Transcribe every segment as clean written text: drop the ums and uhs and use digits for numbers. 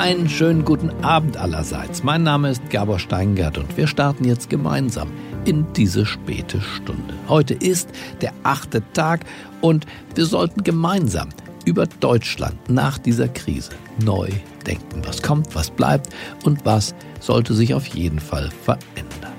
Einen schönen guten Abend allerseits. Mein Name ist Gabor Steingart und wir starten jetzt gemeinsam in diese späte Stunde. Heute ist der 8. Tag und wir sollten gemeinsam über Deutschland nach dieser Krise neu denken. Was kommt, was bleibt und was sollte sich auf jeden Fall verändern.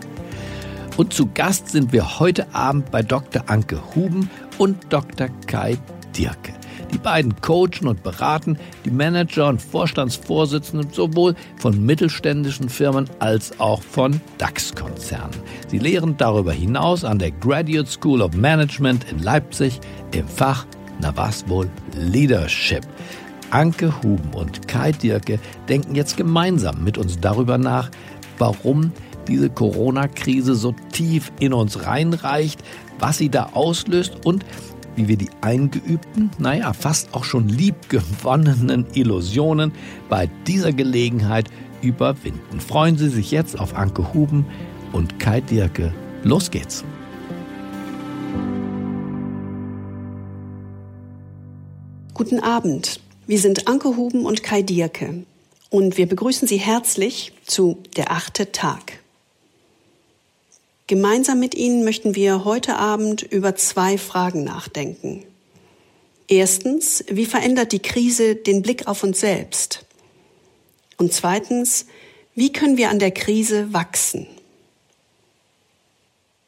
Und zu Gast sind wir heute Abend bei Dr. Anke Huben und Dr. Kai Dierke. Die beiden coachen und beraten die Manager und Vorstandsvorsitzenden sowohl von mittelständischen Firmen als auch von DAX-Konzernen. Sie lehren darüber hinaus an der Graduate School of Management in Leipzig im Fach Navasbol Leadership. Anke Huben und Kai Dierke denken jetzt gemeinsam mit uns darüber nach, warum diese Corona-Krise so tief in uns reinreicht, was sie da auslöst und wie wir die eingeübten, fast auch schon liebgewonnenen Illusionen bei dieser Gelegenheit überwinden. Freuen Sie sich jetzt auf Anke Huben und Kai Dierke. Los geht's! Guten Abend, wir sind Anke Huben und Kai Dierke und wir begrüßen Sie herzlich zu der 8. Tag. Gemeinsam mit Ihnen möchten wir heute Abend über zwei Fragen nachdenken. Erstens, wie verändert die Krise den Blick auf uns selbst? Und zweitens, wie können wir an der Krise wachsen?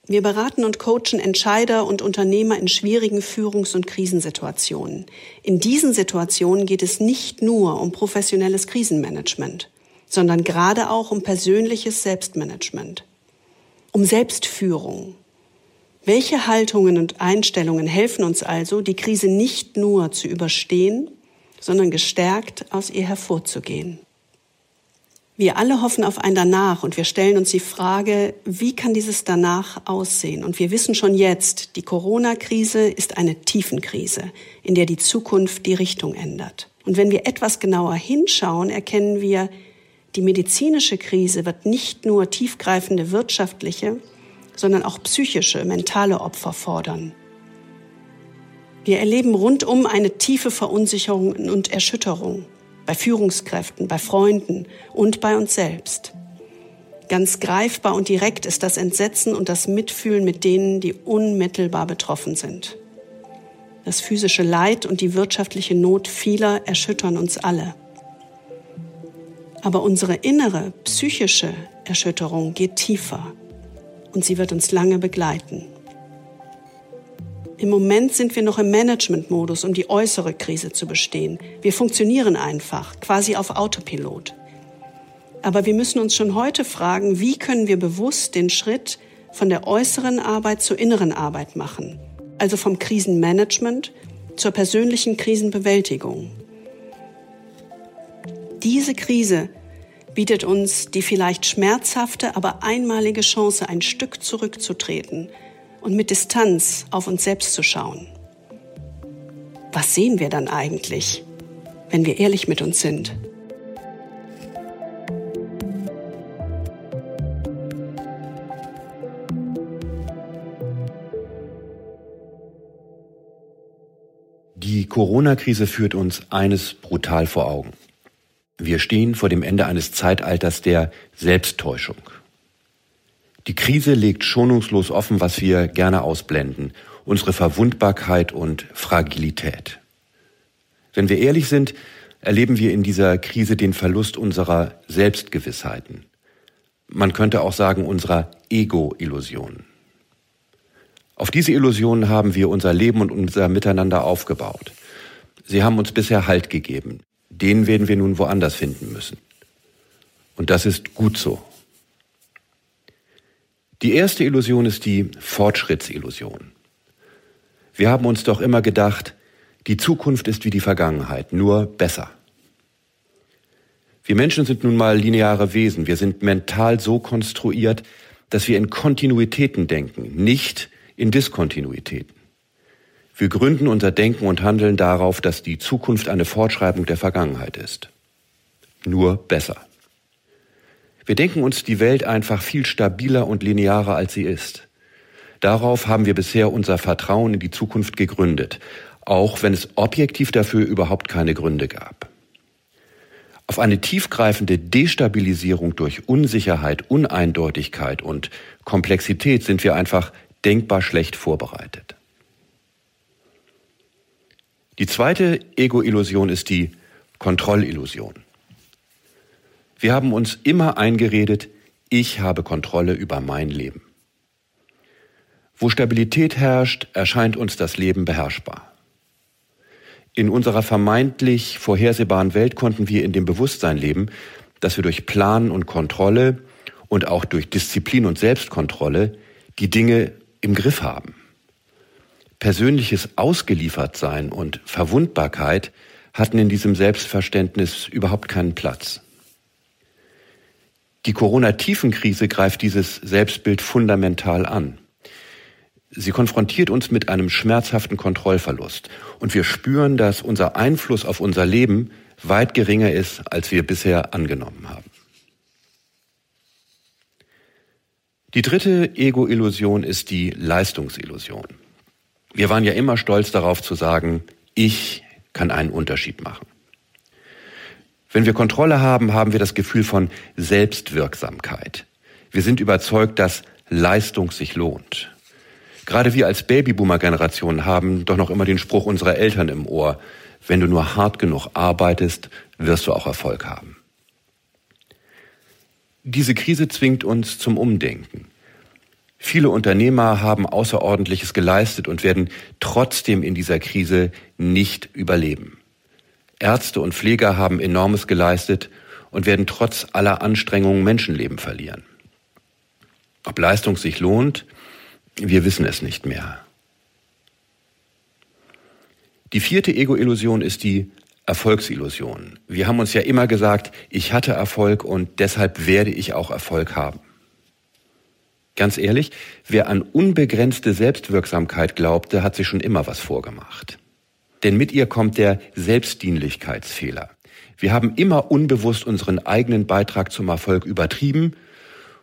Wir beraten und coachen Entscheider und Unternehmer in schwierigen Führungs- und Krisensituationen. In diesen Situationen geht es nicht nur um professionelles Krisenmanagement, sondern gerade auch um persönliches Selbstmanagement. Um Selbstführung. Welche Haltungen und Einstellungen helfen uns also, die Krise nicht nur zu überstehen, sondern gestärkt aus ihr hervorzugehen? Wir alle hoffen auf ein Danach und wir stellen uns die Frage, wie kann dieses Danach aussehen? Und wir wissen schon jetzt, die Corona-Krise ist eine Tiefenkrise, in der die Zukunft die Richtung ändert. Und wenn wir etwas genauer hinschauen, erkennen wir, die medizinische Krise wird nicht nur tiefgreifende wirtschaftliche, sondern auch psychische, mentale Opfer fordern. Wir erleben rundum eine tiefe Verunsicherung und Erschütterung bei Führungskräften, bei Freunden und bei uns selbst. Ganz greifbar und direkt ist das Entsetzen und das Mitfühlen mit denen, die unmittelbar betroffen sind. Das physische Leid und die wirtschaftliche Not vieler erschüttern uns alle. Aber unsere innere, psychische Erschütterung geht tiefer und sie wird uns lange begleiten. Im Moment sind wir noch im Management-Modus, um die äußere Krise zu bestehen. Wir funktionieren einfach, quasi auf Autopilot. Aber wir müssen uns schon heute fragen, wie können wir bewusst den Schritt von der äußeren Arbeit zur inneren Arbeit machen? Also vom Krisenmanagement zur persönlichen Krisenbewältigung. Diese Krise bietet uns die vielleicht schmerzhafte, aber einmalige Chance, ein Stück zurückzutreten und mit Distanz auf uns selbst zu schauen. Was sehen wir dann eigentlich, wenn wir ehrlich mit uns sind? Die Corona-Krise führt uns eines brutal vor Augen. Wir stehen vor dem Ende eines Zeitalters der Selbsttäuschung. Die Krise legt schonungslos offen, was wir gerne ausblenden, unsere Verwundbarkeit und Fragilität. Wenn wir ehrlich sind, erleben wir in dieser Krise den Verlust unserer Selbstgewissheiten. Man könnte auch sagen, unserer Ego-Illusionen. Auf diese Illusionen haben wir unser Leben und unser Miteinander aufgebaut. Sie haben uns bisher Halt gegeben. Den werden wir nun woanders finden müssen. Und das ist gut so. Die erste Illusion ist die Fortschrittsillusion. Wir haben uns doch immer gedacht, die Zukunft ist wie die Vergangenheit, nur besser. Wir Menschen sind nun mal lineare Wesen. Wir sind mental so konstruiert, dass wir in Kontinuitäten denken, nicht in Diskontinuitäten. Wir gründen unser Denken und Handeln darauf, dass die Zukunft eine Fortschreibung der Vergangenheit ist. Nur besser. Wir denken uns die Welt einfach viel stabiler und linearer, als sie ist. Darauf haben wir bisher unser Vertrauen in die Zukunft gegründet, auch wenn es objektiv dafür überhaupt keine Gründe gab. auf eine tiefgreifende Destabilisierung durch Unsicherheit, Uneindeutigkeit und Komplexität sind wir einfach denkbar schlecht vorbereitet. Die zweite Ego-Illusion ist die Kontrollillusion. Wir haben uns immer eingeredet, ich habe Kontrolle über mein Leben. Wo Stabilität herrscht, erscheint uns das Leben beherrschbar. In unserer vermeintlich vorhersehbaren Welt konnten wir in dem Bewusstsein leben, dass wir durch Planen und Kontrolle und auch durch Disziplin und Selbstkontrolle die Dinge im Griff haben. Persönliches Ausgeliefertsein und Verwundbarkeit hatten in diesem Selbstverständnis überhaupt keinen Platz. Die Corona-Tiefenkrise greift dieses Selbstbild fundamental an. Sie konfrontiert uns mit einem schmerzhaften Kontrollverlust und wir spüren, dass unser Einfluss auf unser Leben weit geringer ist, als wir bisher angenommen haben. Die dritte Ego-Illusion ist die Leistungsillusion. Wir waren ja immer stolz darauf zu sagen, ich kann einen Unterschied machen. Wenn wir Kontrolle haben, haben wir das Gefühl von Selbstwirksamkeit. Wir sind überzeugt, dass Leistung sich lohnt. Gerade wir als Babyboomer-Generation haben doch noch immer den Spruch unserer Eltern im Ohr, wenn du nur hart genug arbeitest, wirst du auch Erfolg haben. Diese Krise zwingt uns zum Umdenken. Viele Unternehmer haben Außerordentliches geleistet und werden trotzdem in dieser Krise nicht überleben. Ärzte und Pfleger haben Enormes geleistet und werden trotz aller Anstrengungen Menschenleben verlieren. Ob Leistung sich lohnt, wir wissen es nicht mehr. Die vierte Ego-Illusion ist die Erfolgsillusion. Wir haben uns ja immer gesagt, ich hatte Erfolg und deshalb werde ich auch Erfolg haben. Ganz ehrlich, wer an unbegrenzte Selbstwirksamkeit glaubte, hat sich schon immer was vorgemacht. Denn mit ihr kommt der Selbstdienlichkeitsfehler. Wir haben immer unbewusst unseren eigenen Beitrag zum Erfolg übertrieben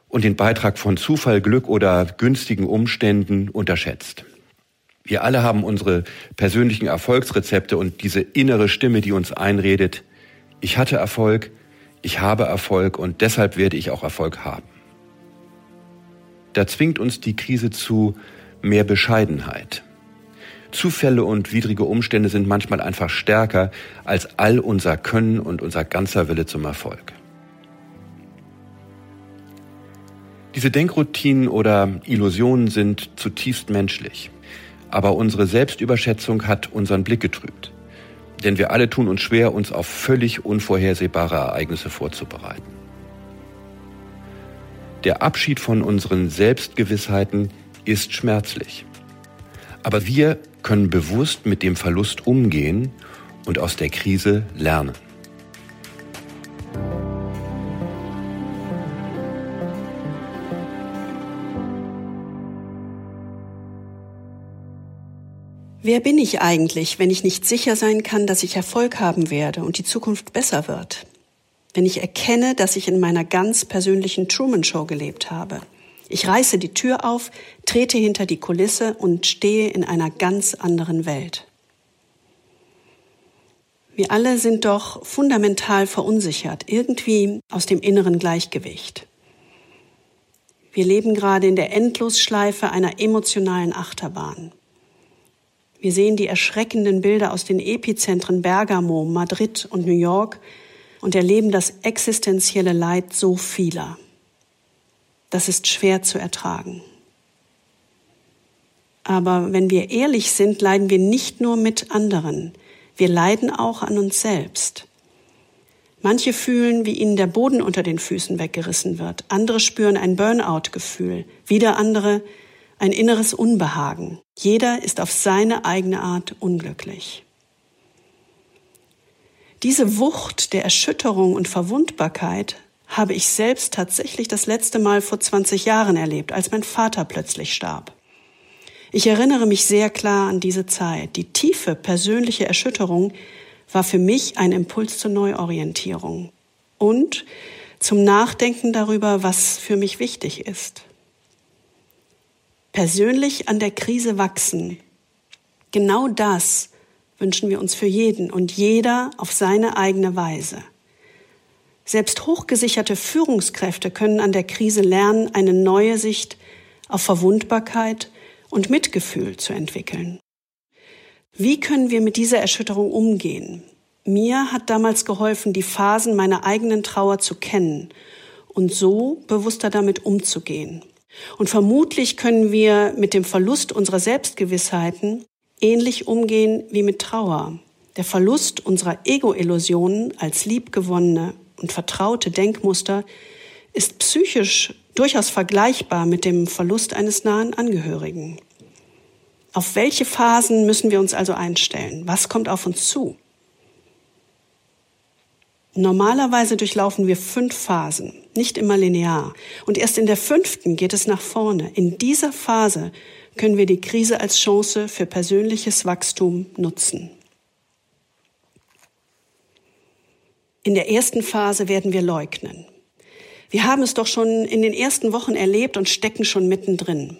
und den Beitrag von Zufall, Glück oder günstigen Umständen unterschätzt. Wir alle haben unsere persönlichen Erfolgsrezepte und diese innere Stimme, die uns einredet, ich hatte Erfolg, ich habe Erfolg und deshalb werde ich auch Erfolg haben. Da zwingt uns die Krise zu mehr Bescheidenheit. Zufälle und widrige Umstände sind manchmal einfach stärker als all unser Können und unser ganzer Wille zum Erfolg. Diese Denkroutinen oder Illusionen sind zutiefst menschlich. Aber unsere Selbstüberschätzung hat unseren Blick getrübt. Denn wir alle tun uns schwer, uns auf völlig unvorhersehbare Ereignisse vorzubereiten. Der Abschied von unseren Selbstgewissheiten ist schmerzlich. Aber wir können bewusst mit dem Verlust umgehen und aus der Krise lernen. Wer bin ich eigentlich, wenn ich nicht sicher sein kann, dass ich Erfolg haben werde und die Zukunft besser wird? Wenn ich erkenne, dass ich in meiner ganz persönlichen Truman Show gelebt habe. Ich reiße die Tür auf, trete hinter die Kulisse und stehe in einer ganz anderen Welt. Wir alle sind doch fundamental verunsichert, irgendwie aus dem inneren Gleichgewicht. Wir leben gerade in der Endlosschleife einer emotionalen Achterbahn. Wir sehen die erschreckenden Bilder aus den Epizentren Bergamo, Madrid und New York und erleben das existenzielle Leid so vieler. Das ist schwer zu ertragen. Aber wenn wir ehrlich sind, leiden wir nicht nur mit anderen. Wir leiden auch an uns selbst. Manche fühlen, wie ihnen der Boden unter den Füßen weggerissen wird. Andere spüren ein Burnout-Gefühl. Wieder andere ein inneres Unbehagen. Jeder ist auf seine eigene Art unglücklich. Diese Wucht der Erschütterung und Verwundbarkeit habe ich selbst tatsächlich das letzte Mal vor 20 Jahren erlebt, als mein Vater plötzlich starb. Ich erinnere mich sehr klar an diese Zeit. Die tiefe persönliche Erschütterung war für mich ein Impuls zur Neuorientierung und zum Nachdenken darüber, was für mich wichtig ist. Persönlich an der Krise wachsen. Genau das wünschen wir uns für jeden und jeder auf seine eigene Weise. Selbst hochgesicherte Führungskräfte können an der Krise lernen, eine neue Sicht auf Verwundbarkeit und Mitgefühl zu entwickeln. Wie können wir mit dieser Erschütterung umgehen? Mir hat damals geholfen, die Phasen meiner eigenen Trauer zu kennen und so bewusster damit umzugehen. Und vermutlich können wir mit dem Verlust unserer Selbstgewissheiten ähnlich umgehen wie mit Trauer. Der Verlust unserer Ego-Illusionen als liebgewonnene und vertraute Denkmuster ist psychisch durchaus vergleichbar mit dem Verlust eines nahen Angehörigen. Auf welche Phasen müssen wir uns also einstellen? Was kommt auf uns zu? Normalerweise durchlaufen wir 5 Phasen, nicht immer linear. Und erst in der 5. geht es nach vorne. In dieser Phase können wir die Krise als Chance für persönliches Wachstum nutzen. In der ersten Phase werden wir leugnen. Wir haben es doch schon in den ersten Wochen erlebt und stecken schon mittendrin.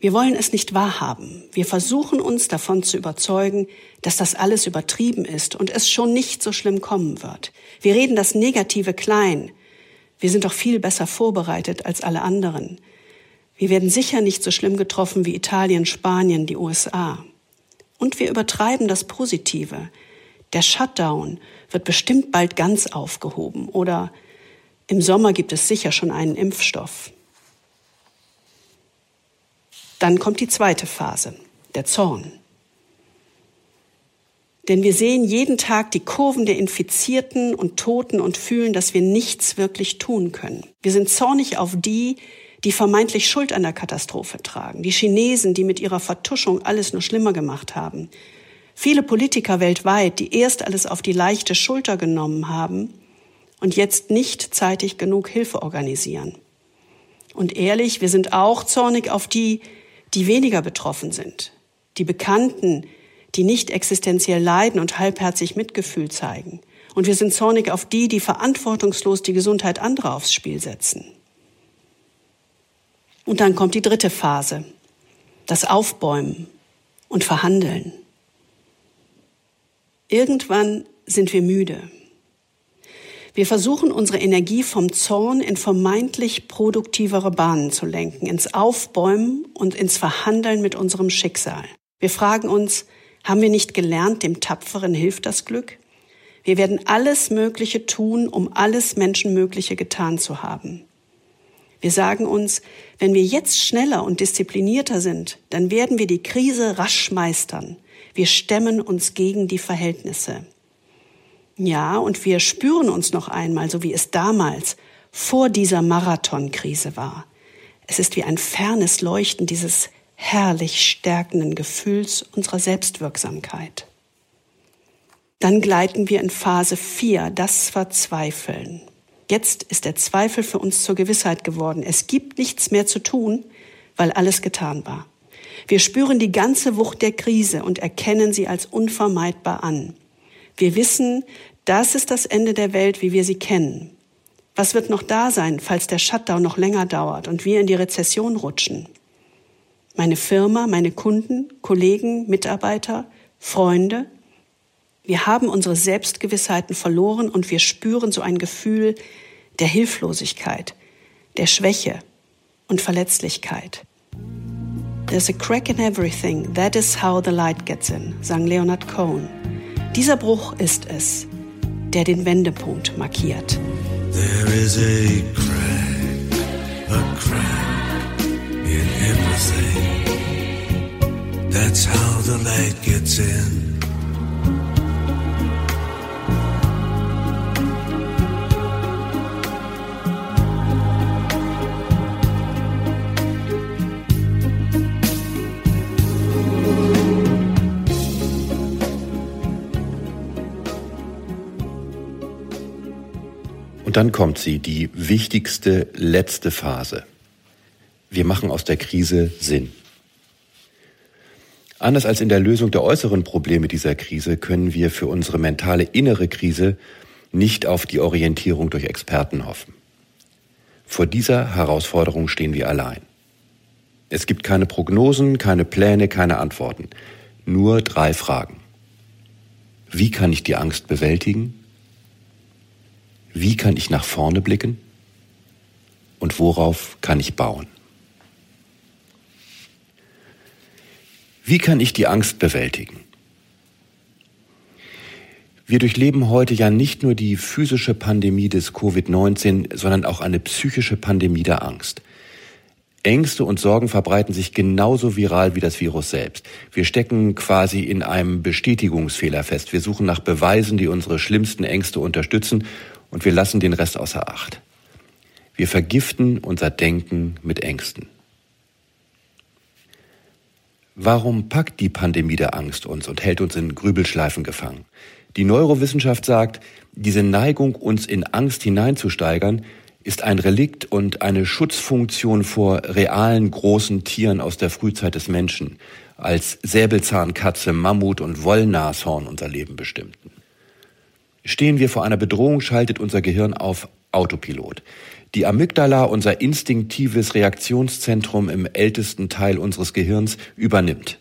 Wir wollen es nicht wahrhaben. Wir versuchen uns davon zu überzeugen, dass das alles übertrieben ist und es schon nicht so schlimm kommen wird. Wir reden das Negative klein. Wir sind doch viel besser vorbereitet als alle anderen. Wir werden sicher nicht so schlimm getroffen wie Italien, Spanien, die USA. Und wir übertreiben das Positive. Der Shutdown wird bestimmt bald ganz aufgehoben oder im Sommer gibt es sicher schon einen Impfstoff. Dann kommt die zweite Phase, der Zorn. Denn wir sehen jeden Tag die Kurven der Infizierten und Toten und fühlen, dass wir nichts wirklich tun können. Wir sind zornig auf die, die vermeintlich Schuld an der Katastrophe tragen. Die Chinesen, die mit ihrer Vertuschung alles nur schlimmer gemacht haben. Viele Politiker weltweit, die erst alles auf die leichte Schulter genommen haben und jetzt nicht zeitig genug Hilfe organisieren. Und ehrlich, wir sind auch zornig auf die, die weniger betroffen sind. Die Bekannten, die nicht existenziell leiden und halbherzig Mitgefühl zeigen. Und wir sind zornig auf die, die verantwortungslos die Gesundheit anderer aufs Spiel setzen. Und dann kommt die dritte Phase, das Aufbäumen und Verhandeln. Irgendwann sind wir müde. Wir versuchen, unsere Energie vom Zorn in vermeintlich produktivere Bahnen zu lenken, ins Aufbäumen und ins Verhandeln mit unserem Schicksal. Wir fragen uns, haben wir nicht gelernt, dem Tapferen hilft das Glück? Wir werden alles Mögliche tun, um alles Menschenmögliche getan zu haben. Wir sagen uns, wenn wir jetzt schneller und disziplinierter sind, dann werden wir die Krise rasch meistern. Wir stemmen uns gegen die Verhältnisse. Ja, und wir spüren uns noch einmal, so wie es damals vor dieser Marathonkrise war. Es ist wie ein fernes Leuchten dieses herrlich stärkenden Gefühls unserer Selbstwirksamkeit. Dann gleiten wir in Phase 4, das Verzweifeln. Jetzt ist der Zweifel für uns zur Gewissheit geworden. Es gibt nichts mehr zu tun, weil alles getan war. Wir spüren die ganze Wucht der Krise und erkennen sie als unvermeidbar an. Wir wissen, das ist das Ende der Welt, wie wir sie kennen. Was wird noch da sein, falls der Shutdown noch länger dauert und wir in die Rezession rutschen? Meine Firma, meine Kunden, Kollegen, Mitarbeiter, Freunde. Wir haben unsere Selbstgewissheiten verloren und wir spüren so ein Gefühl der Hilflosigkeit, der Schwäche und Verletzlichkeit. There's a crack in everything, that is how the light gets in, sang Leonard Cohen. Dieser Bruch ist es, der den Wendepunkt markiert. There is a crack in everything, that's how the light gets in. Und dann kommt sie, die wichtigste letzte Phase. Wir machen aus der Krise Sinn. Anders als in der Lösung der äußeren Probleme dieser Krise können wir für unsere mentale innere Krise nicht auf die Orientierung durch Experten hoffen. Vor dieser Herausforderung stehen wir allein. Es gibt keine Prognosen, keine Pläne, keine Antworten. Nur 3 Fragen. Wie kann ich die Angst bewältigen? wie kann ich nach vorne blicken und worauf kann ich bauen? Wie kann ich die Angst bewältigen? Wir durchleben heute ja nicht nur die physische Pandemie des Covid-19, sondern auch eine psychische Pandemie der Angst. Ängste und Sorgen verbreiten sich genauso viral wie das Virus selbst. Wir stecken quasi in einem Bestätigungsfehler fest. Wir suchen nach Beweisen, die unsere schlimmsten Ängste unterstützen, und wir lassen den Rest außer Acht. Wir vergiften unser Denken mit Ängsten. Warum packt die Pandemie der Angst uns und hält uns in Grübelschleifen gefangen? Die Neurowissenschaft sagt, diese Neigung, uns in Angst hineinzusteigern, ist ein Relikt und eine Schutzfunktion vor realen großen Tieren aus der Frühzeit des Menschen, als Säbelzahnkatze, Mammut und Wollnashorn unser Leben bestimmten. Stehen wir vor einer Bedrohung, schaltet unser Gehirn auf Autopilot. Die Amygdala, unser instinktives Reaktionszentrum im ältesten Teil unseres Gehirns, übernimmt.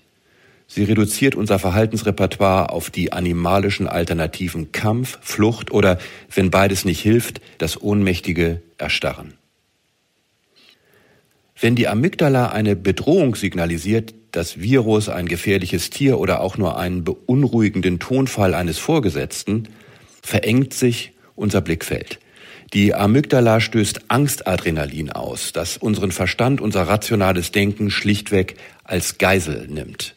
Sie reduziert unser Verhaltensrepertoire auf die animalischen Alternativen Kampf, Flucht oder, wenn beides nicht hilft, das ohnmächtige Erstarren. Wenn die Amygdala eine Bedrohung signalisiert, das Virus, ein gefährliches Tier oder auch nur einen beunruhigenden Tonfall eines Vorgesetzten, verengt sich unser Blickfeld. Die Amygdala stößt Angstadrenalin aus, das unseren Verstand, unser rationales Denken schlichtweg als Geisel nimmt.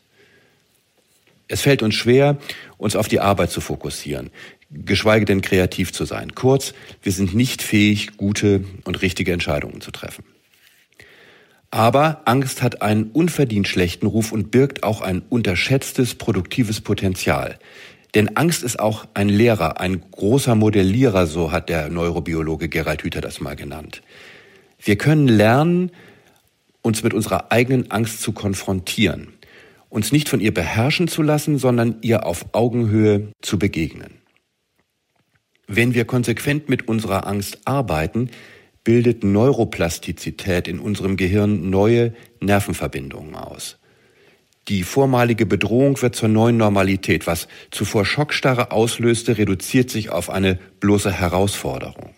Es fällt uns schwer, uns auf die Arbeit zu fokussieren, geschweige denn kreativ zu sein. Kurz, wir sind nicht fähig, gute und richtige Entscheidungen zu treffen. Aber Angst hat einen unverdient schlechten Ruf und birgt auch ein unterschätztes, produktives Potenzial. Denn Angst ist auch ein Lehrer, ein großer Modellierer, so hat der Neurobiologe Gerald Hüther das mal genannt. Wir können lernen, uns mit unserer eigenen Angst zu konfrontieren, uns nicht von ihr beherrschen zu lassen, sondern ihr auf Augenhöhe zu begegnen. Wenn wir konsequent mit unserer Angst arbeiten, bildet Neuroplastizität in unserem Gehirn neue Nervenverbindungen aus. Die vormalige Bedrohung wird zur neuen Normalität. Was zuvor Schockstarre auslöste, reduziert sich auf eine bloße Herausforderung.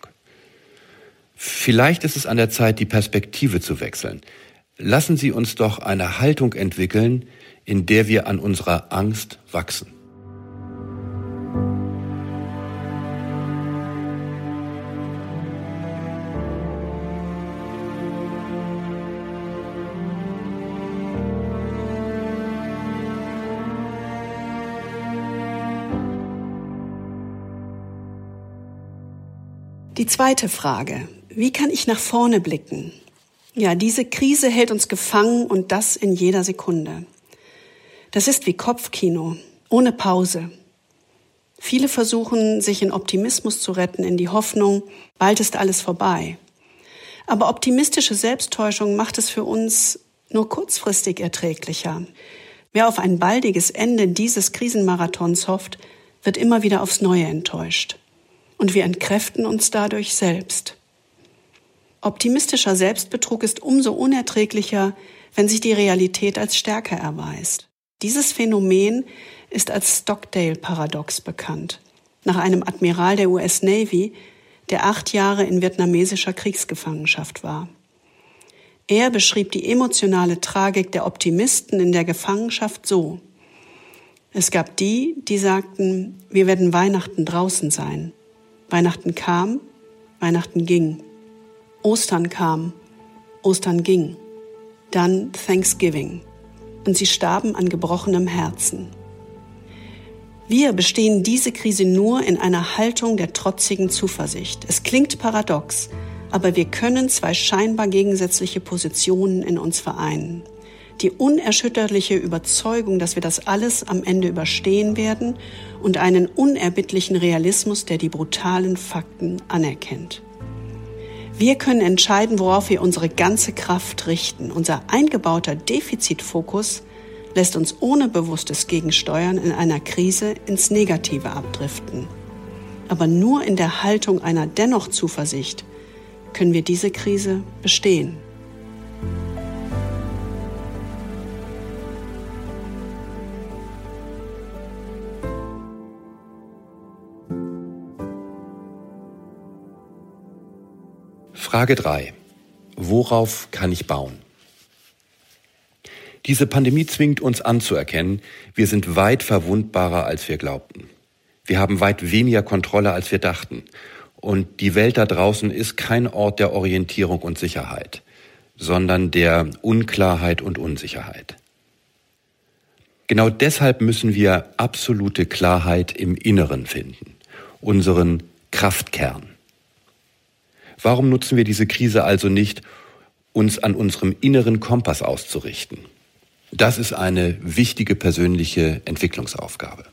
Vielleicht ist es an der Zeit, die Perspektive zu wechseln. Lassen Sie uns doch eine Haltung entwickeln, in der wir an unserer Angst wachsen. Die zweite Frage: Wie kann ich nach vorne blicken? Ja, diese Krise hält uns gefangen und das in jeder Sekunde. Das ist wie Kopfkino, ohne Pause. Viele versuchen, sich in Optimismus zu retten, in die Hoffnung, bald ist alles vorbei. Aber optimistische Selbsttäuschung macht es für uns nur kurzfristig erträglicher. Wer auf ein baldiges Ende dieses Krisenmarathons hofft, wird immer wieder aufs Neue enttäuscht. Und wir entkräften uns dadurch selbst. Optimistischer Selbstbetrug ist umso unerträglicher, wenn sich die Realität als stärker erweist. Dieses Phänomen ist als Stockdale-Paradox bekannt, nach einem Admiral der US Navy, der 8 Jahre in vietnamesischer Kriegsgefangenschaft war. Er beschrieb die emotionale Tragik der Optimisten in der Gefangenschaft so: Es gab die, die sagten, wir werden Weihnachten draußen sein. Weihnachten kam, Weihnachten ging. Ostern kam, Ostern ging, dann Thanksgiving, und sie starben an gebrochenem Herzen. Wir bestehen diese Krise nur in einer Haltung der trotzigen Zuversicht. Es klingt paradox, aber wir können zwei scheinbar gegensätzliche Positionen in uns vereinen. Die unerschütterliche Überzeugung, dass wir das alles am Ende überstehen werden, und einen unerbittlichen Realismus, der die brutalen Fakten anerkennt. Wir können entscheiden, worauf wir unsere ganze Kraft richten. Unser eingebauter Defizitfokus lässt uns ohne bewusstes Gegensteuern in einer Krise ins Negative abdriften. Aber nur in der Haltung einer dennoch Zuversicht können wir diese Krise bestehen. Frage 3. Worauf kann ich bauen? Diese Pandemie zwingt uns anzuerkennen, wir sind weit verwundbarer, als wir glaubten. Wir haben weit weniger Kontrolle, als wir dachten. Und die Welt da draußen ist kein Ort der Orientierung und Sicherheit, sondern der Unklarheit und Unsicherheit. Genau deshalb müssen wir absolute Klarheit im Inneren finden, unseren Kraftkern. Warum nutzen wir diese Krise also nicht, uns an unserem inneren Kompass auszurichten? Das ist eine wichtige persönliche Entwicklungsaufgabe.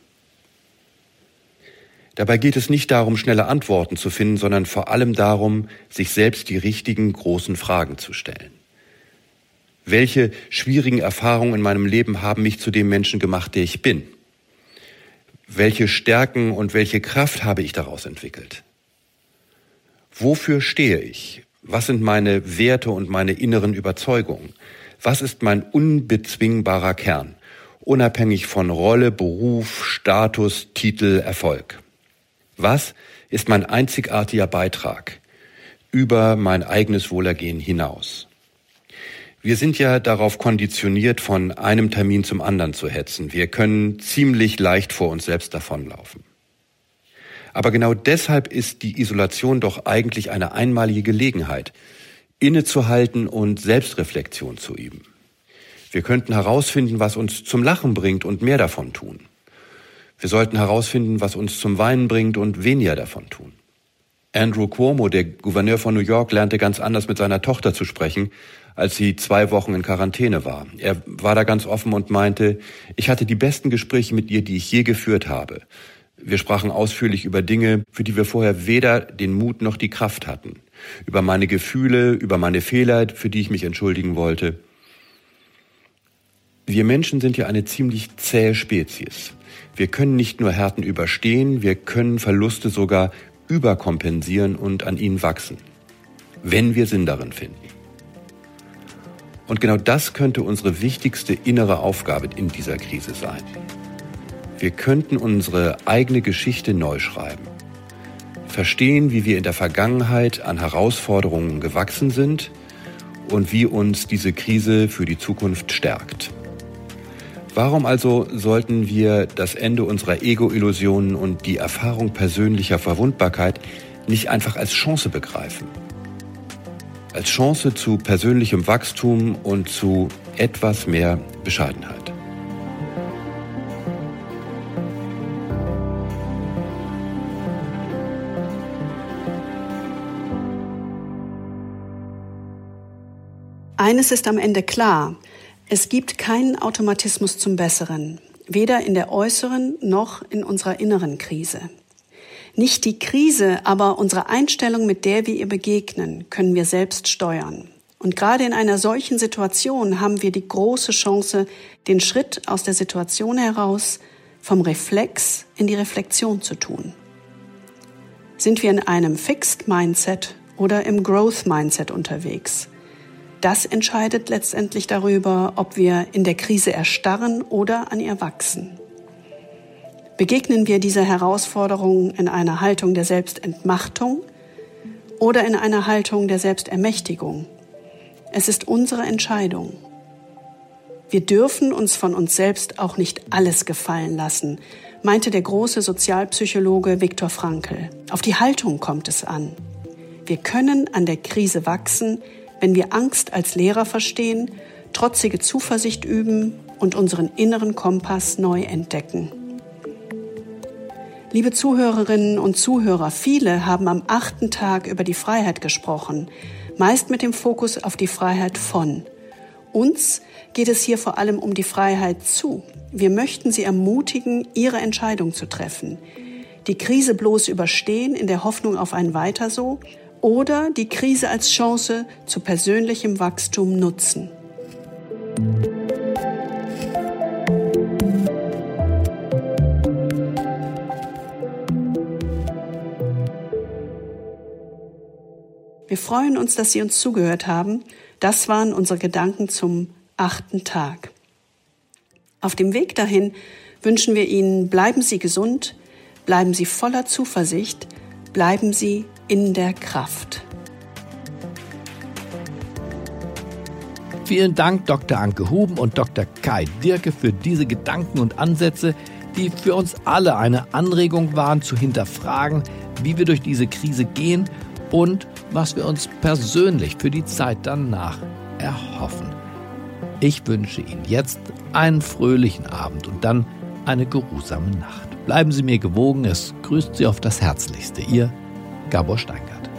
Dabei geht es nicht darum, schnelle Antworten zu finden, sondern vor allem darum, sich selbst die richtigen großen Fragen zu stellen. Welche schwierigen Erfahrungen in meinem Leben haben mich zu dem Menschen gemacht, der ich bin? Welche Stärken und welche Kraft habe ich daraus entwickelt? Wofür stehe ich? Was sind meine Werte und meine inneren Überzeugungen? Was ist mein unbezwingbarer Kern, unabhängig von Rolle, Beruf, Status, Titel, Erfolg? Was ist mein einzigartiger Beitrag über mein eigenes Wohlergehen hinaus? Wir sind ja darauf konditioniert, von einem Termin zum anderen zu hetzen. Wir können ziemlich leicht vor uns selbst davonlaufen. Aber genau deshalb ist die Isolation doch eigentlich eine einmalige Gelegenheit, innezuhalten und Selbstreflexion zu üben. Wir könnten herausfinden, was uns zum Lachen bringt und mehr davon tun. Wir sollten herausfinden, was uns zum Weinen bringt und weniger davon tun. Andrew Cuomo, der Gouverneur von New York, lernte ganz anders mit seiner Tochter zu sprechen, als sie 2 Wochen in Quarantäne war. Er war da ganz offen und meinte, ich hatte die besten Gespräche mit ihr, die ich je geführt habe. Wir sprachen ausführlich über Dinge, für die wir vorher weder den Mut noch die Kraft hatten. Über meine Gefühle, über meine Fehler, für die ich mich entschuldigen wollte. Wir Menschen sind ja eine ziemlich zähe Spezies. Wir können nicht nur Härten überstehen, wir können Verluste sogar überkompensieren und an ihnen wachsen, wenn wir Sinn darin finden. Und genau das könnte unsere wichtigste innere Aufgabe in dieser Krise sein. Wir könnten unsere eigene Geschichte neu schreiben, verstehen, wie wir in der Vergangenheit an Herausforderungen gewachsen sind und wie uns diese Krise für die Zukunft stärkt. Warum also sollten wir das Ende unserer Ego-Illusionen und die Erfahrung persönlicher Verwundbarkeit nicht einfach als Chance begreifen? Als Chance zu persönlichem Wachstum und zu etwas mehr Bescheidenheit. Eines ist am Ende klar. Es gibt keinen Automatismus zum Besseren, weder in der äußeren noch in unserer inneren Krise. Nicht die Krise, aber unsere Einstellung, mit der wir ihr begegnen, können wir selbst steuern. Und gerade in einer solchen Situation haben wir die große Chance, den Schritt aus der Situation heraus vom Reflex in die Reflexion zu tun. Sind wir in einem Fixed Mindset oder im Growth Mindset unterwegs? Das entscheidet letztendlich darüber, ob wir in der Krise erstarren oder an ihr wachsen. Begegnen wir dieser Herausforderung in einer Haltung der Selbstentmachtung oder in einer Haltung der Selbstermächtigung? Es ist unsere Entscheidung. Wir dürfen uns von uns selbst auch nicht alles gefallen lassen, meinte der große Sozialpsychologe Viktor Frankl. Auf die Haltung kommt es an. Wir können an der Krise wachsen, wenn wir Angst als Lehrer verstehen, trotzige Zuversicht üben und unseren inneren Kompass neu entdecken. Liebe Zuhörerinnen und Zuhörer, viele haben am 8. Tag über die Freiheit gesprochen, meist mit dem Fokus auf die Freiheit von. Uns geht es hier vor allem um die Freiheit zu. Wir möchten Sie ermutigen, Ihre Entscheidung zu treffen. Die Krise bloß überstehen in der Hoffnung auf ein Weiter so, oder die Krise als Chance zu persönlichem Wachstum nutzen. Wir freuen uns, dass Sie uns zugehört haben. Das waren unsere Gedanken zum 8. Tag. Auf dem Weg dahin wünschen wir Ihnen, bleiben Sie gesund, bleiben Sie voller Zuversicht, bleiben Sie in der Kraft. Vielen Dank Dr. Anke Huben und Dr. Kai Dierke für diese Gedanken und Ansätze, die für uns alle eine Anregung waren, zu hinterfragen, wie wir durch diese Krise gehen und was wir uns persönlich für die Zeit danach erhoffen. Ich wünsche Ihnen jetzt einen fröhlichen Abend und dann eine geruhsame Nacht. Bleiben Sie mir gewogen, es grüßt Sie auf das Herzlichste. Ihr Gabor Steingart.